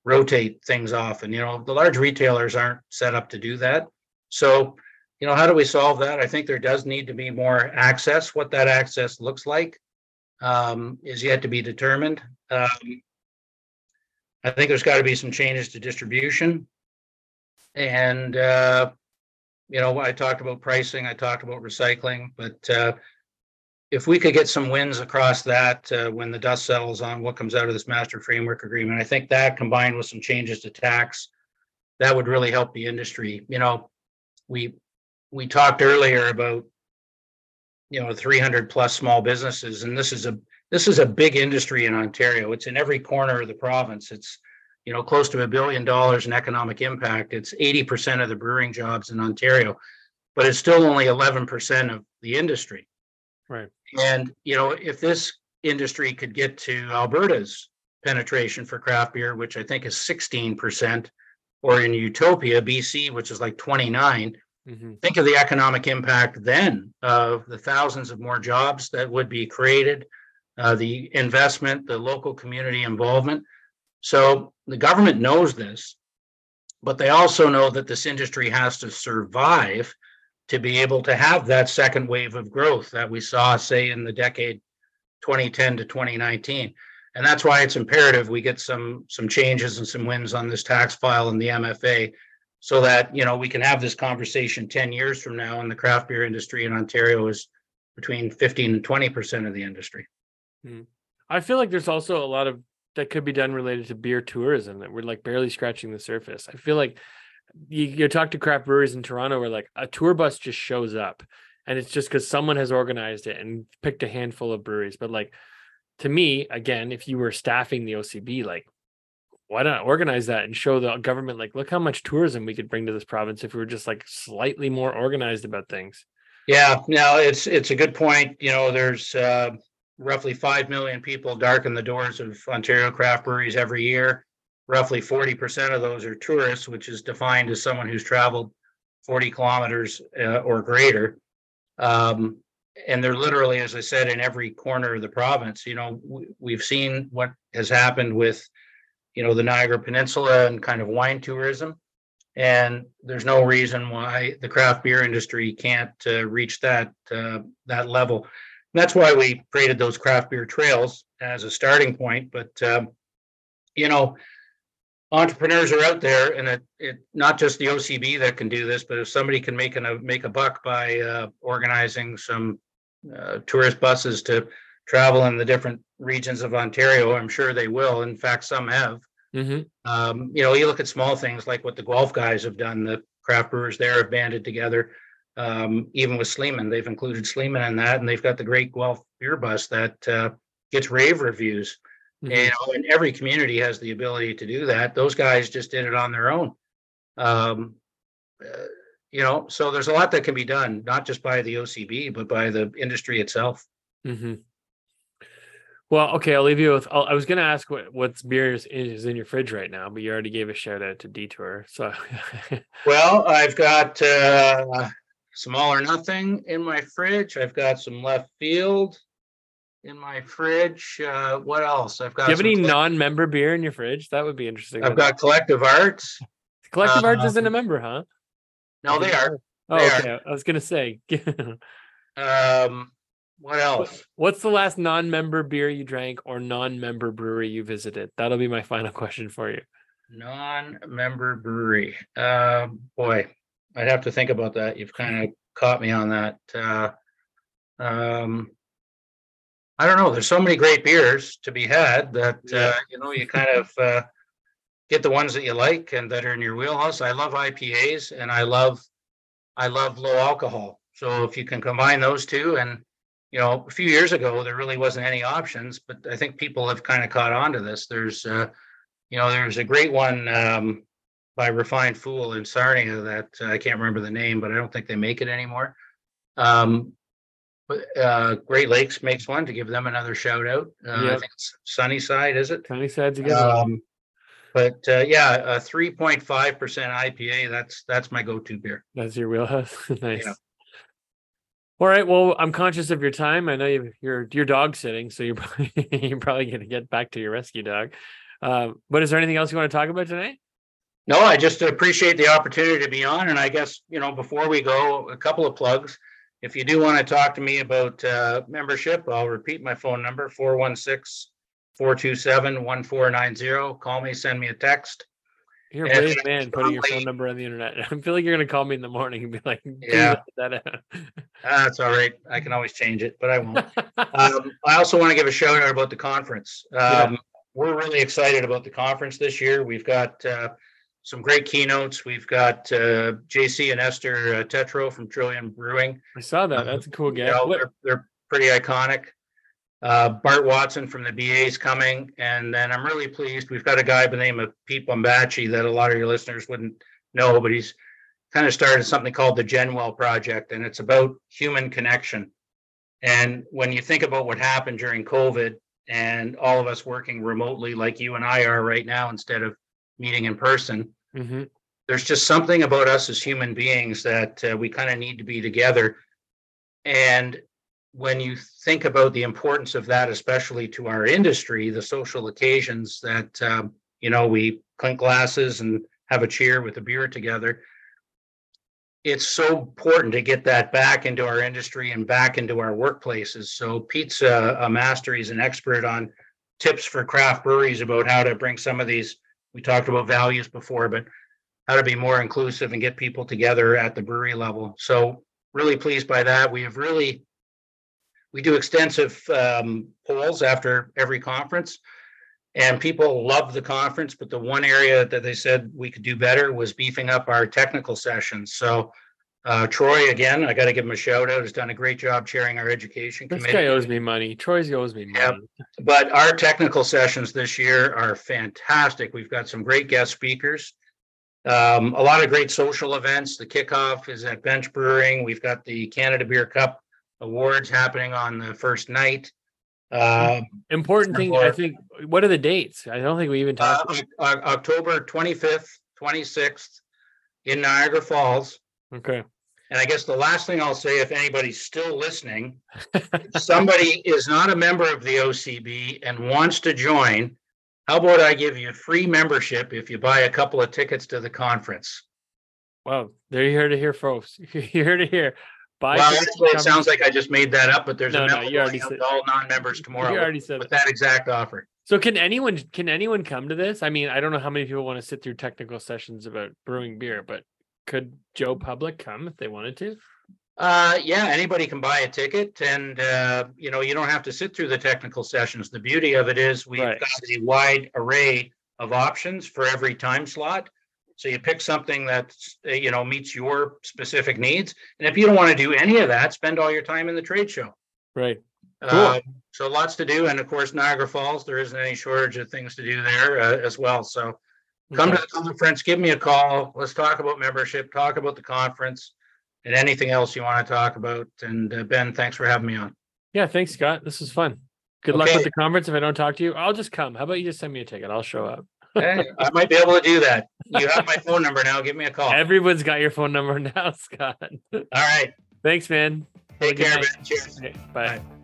rotate things off, and you know, the large retailers aren't set up to do that. So, you know, how do we solve that? I think there does need to be more access. What that access looks like is yet to be determined. I think there's got to be some changes to distribution, and you know, I talked about pricing, I talked about recycling, but if we could get some wins across that when the dust settles on what comes out of this master framework agreement, I think that combined with some changes to tax, that would really help the industry. You know, we talked earlier about, you know, 300 plus small businesses, and this is a big industry in Ontario. It's in every corner of the province. It's, you know, close to $1 billion in economic impact. It's 80% of the brewing jobs in Ontario, but it's still only 11% of the industry. Right. And, you know, if this industry could get to Alberta's penetration for craft beer, which I think is 16%, or in Utopia, BC, which is like 29, Think of the economic impact then of the thousands of more jobs that would be created, the investment, the local community involvement. So the government knows this, but they also know that this industry has to survive to be able to have that second wave of growth that we saw, say, in the decade 2010 to 2019. And that's why it's imperative we get some changes and some wins on this tax file and the MFA, so that, you know, we can have this conversation 10 years from now, and the craft beer industry in Ontario is between 15 and 20% of the industry. I feel like there's also a lot of that could be done related to beer tourism that we're like barely scratching the surface. I feel like you talk to craft breweries in Toronto where like a tour bus just shows up, and it's just because someone has organized it and picked a handful of breweries. But like, to me, again, if you were staffing the OCB, like, why not organize that and show the government, like, look how much tourism we could bring to this province if we were just like slightly more organized about things. Yeah, no, it's a good point. You know, there's roughly 5 million people darken the doors of Ontario craft breweries every year. Roughly 40% of those are tourists, which is defined as someone who's traveled 40 kilometers or greater. And they're literally, as I said, in every corner of the province. You know, we've seen what has happened with, you know, the Niagara Peninsula and kind of wine tourism. And there's no reason why the craft beer industry can't reach that level. And that's why we created those craft beer trails as a starting point. But, you know, entrepreneurs are out there, and it not just the OCB that can do this, but if somebody can make a buck by organizing some tourist buses to travel in the different regions of Ontario, I'm sure they will. In fact, some have. You know, you look at small things like what the Guelph guys have done. The craft brewers there have banded together Even with Sleeman, they've included Sleeman in that, and they've got the Great Guelph Beer Bus that gets rave reviews. Mm-hmm. You know, and every community has the ability to do that. Those guys just did it on their own. You know, so there's a lot that can be done, not just by the OCB, but by the industry itself. Mm-hmm. Well, okay, I'll leave you with, I was going to ask what's beer is in your fridge right now, but you already gave a shout out to Detour. So, well, I've got some All or Nothing in my fridge. I've got some Left Field in my fridge. What else? I've got. Do you have any non-member beer in your fridge? That would be interesting. I've got Collective Arts. Collective Arts isn't a member, huh? No, they are. Oh, they okay. Are. I was going to say. What else? What's the last non-member beer you drank or non-member brewery you visited? That'll be my final question for you. Non-member brewery. Boy, I'd have to think about that. You've kind of caught me on that. I don't know. There's so many great beers to be had that, you know, you kind of get the ones that you like and that are in your wheelhouse. I love IPAs and I love low alcohol. So if you can combine those two, and you know, a few years ago, there really wasn't any options, but I think people have kind of caught on to this. There's, you know, there's a great one by Refined Fool in Sarnia that I can't remember the name, but I don't think they make it anymore. Great Lakes makes one, to give them another shout out. I think it's Sunnyside, is it? Sunnyside's a good one. But yeah, a 3.5% IPA, that's my go-to beer. That's your wheelhouse? Nice. Yeah. All right. Well, I'm conscious of your time. I know your dog's sitting, so you're probably going to get back to your rescue dog. But is there anything else you want to talk about tonight? No, I just appreciate the opportunity to be on. And I guess, you know, before we go, a couple of plugs. If you do want to talk to me about membership, I'll repeat my phone number, 416-427-1490. Call me, send me a text. You're a brave man putting your phone number on the internet. I feel like you're going to call me in the morning and be like, yeah, that out. That's all right. I can always change it, but I won't. I also want to give a shout out about the conference. We're really excited about the conference this year. We've got some great keynotes. We've got JC and Esther Tetro from Trillium Brewing. I saw that. That's a cool guy. You know, they're pretty iconic. Bart Watson from the BA is coming, and then I'm really pleased we've got a guy by the name of Pete Bombachi that a lot of your listeners wouldn't know, but he's kind of started something called the Genwell Project, and it's about human connection. And when you think about what happened during COVID and all of us working remotely like you and I are right now instead of meeting in person, mm-hmm. There's just something about us as human beings that we kind of need to be together. And when you think about the importance of that, especially to our industry, the social occasions that, you know, we clink glasses and have a cheer with a beer together, it's so important to get that back into our industry and back into our workplaces. So Pete's a master. He's an expert on tips for craft breweries about how to bring some of these, we talked about values before, but how to be more inclusive and get people together at the brewery level. So really pleased by that. We do extensive polls after every conference, and people love the conference, but the one area that they said we could do better was beefing up our technical sessions. So Troy, again, I got to give him a shout out, has done a great job chairing our education committee. This guy owes me money. Troy owes me money. Yep. But our technical sessions this year are fantastic. We've got some great guest speakers, a lot of great social events. The kickoff is at Bench Brewing. We've got the Canada Beer Cup awards happening on the first night. Important thing, I think, what are the dates? I don't think we even talked about October 25th, 26th in Niagara Falls. Okay. And I guess the last thing I'll say, if anybody's still listening, if somebody is not a member of the OCB and wants to join, how about I give you free membership if you buy a couple of tickets to the conference? Well, there you heard it here, folks. You're here to hear. Well, actually, it sounds like I just made that up, but there's a memo going out to all non-members tomorrow with that exact offer. So can anyone come to this? I mean, I don't know how many people want to sit through technical sessions about brewing beer, but could Joe Public come if they wanted to? Yeah, anybody can buy a ticket, and you know, you don't have to sit through the technical sessions. The beauty of it is we've got a wide array of options for every time slot. So you pick something that, you know, meets your specific needs. And if you don't want to do any of that, spend all your time in the trade show. Right. Cool. So lots to do. And of course, Niagara Falls, there isn't any shortage of things to do there as well. So come to the conference, give me a call. Let's talk about membership, talk about the conference and anything else you want to talk about. And Ben, thanks for having me on. Yeah. Thanks, Scott. This was fun. Good luck with the conference. If I don't talk to you, I'll just come. How about you just send me a ticket? I'll show up. Hey, I might be able to do that. You have my phone number now. Give me a call. Everyone's got your phone number now, Scott. All right. Thanks, man. Take care, man. Cheers. Okay, bye. Bye.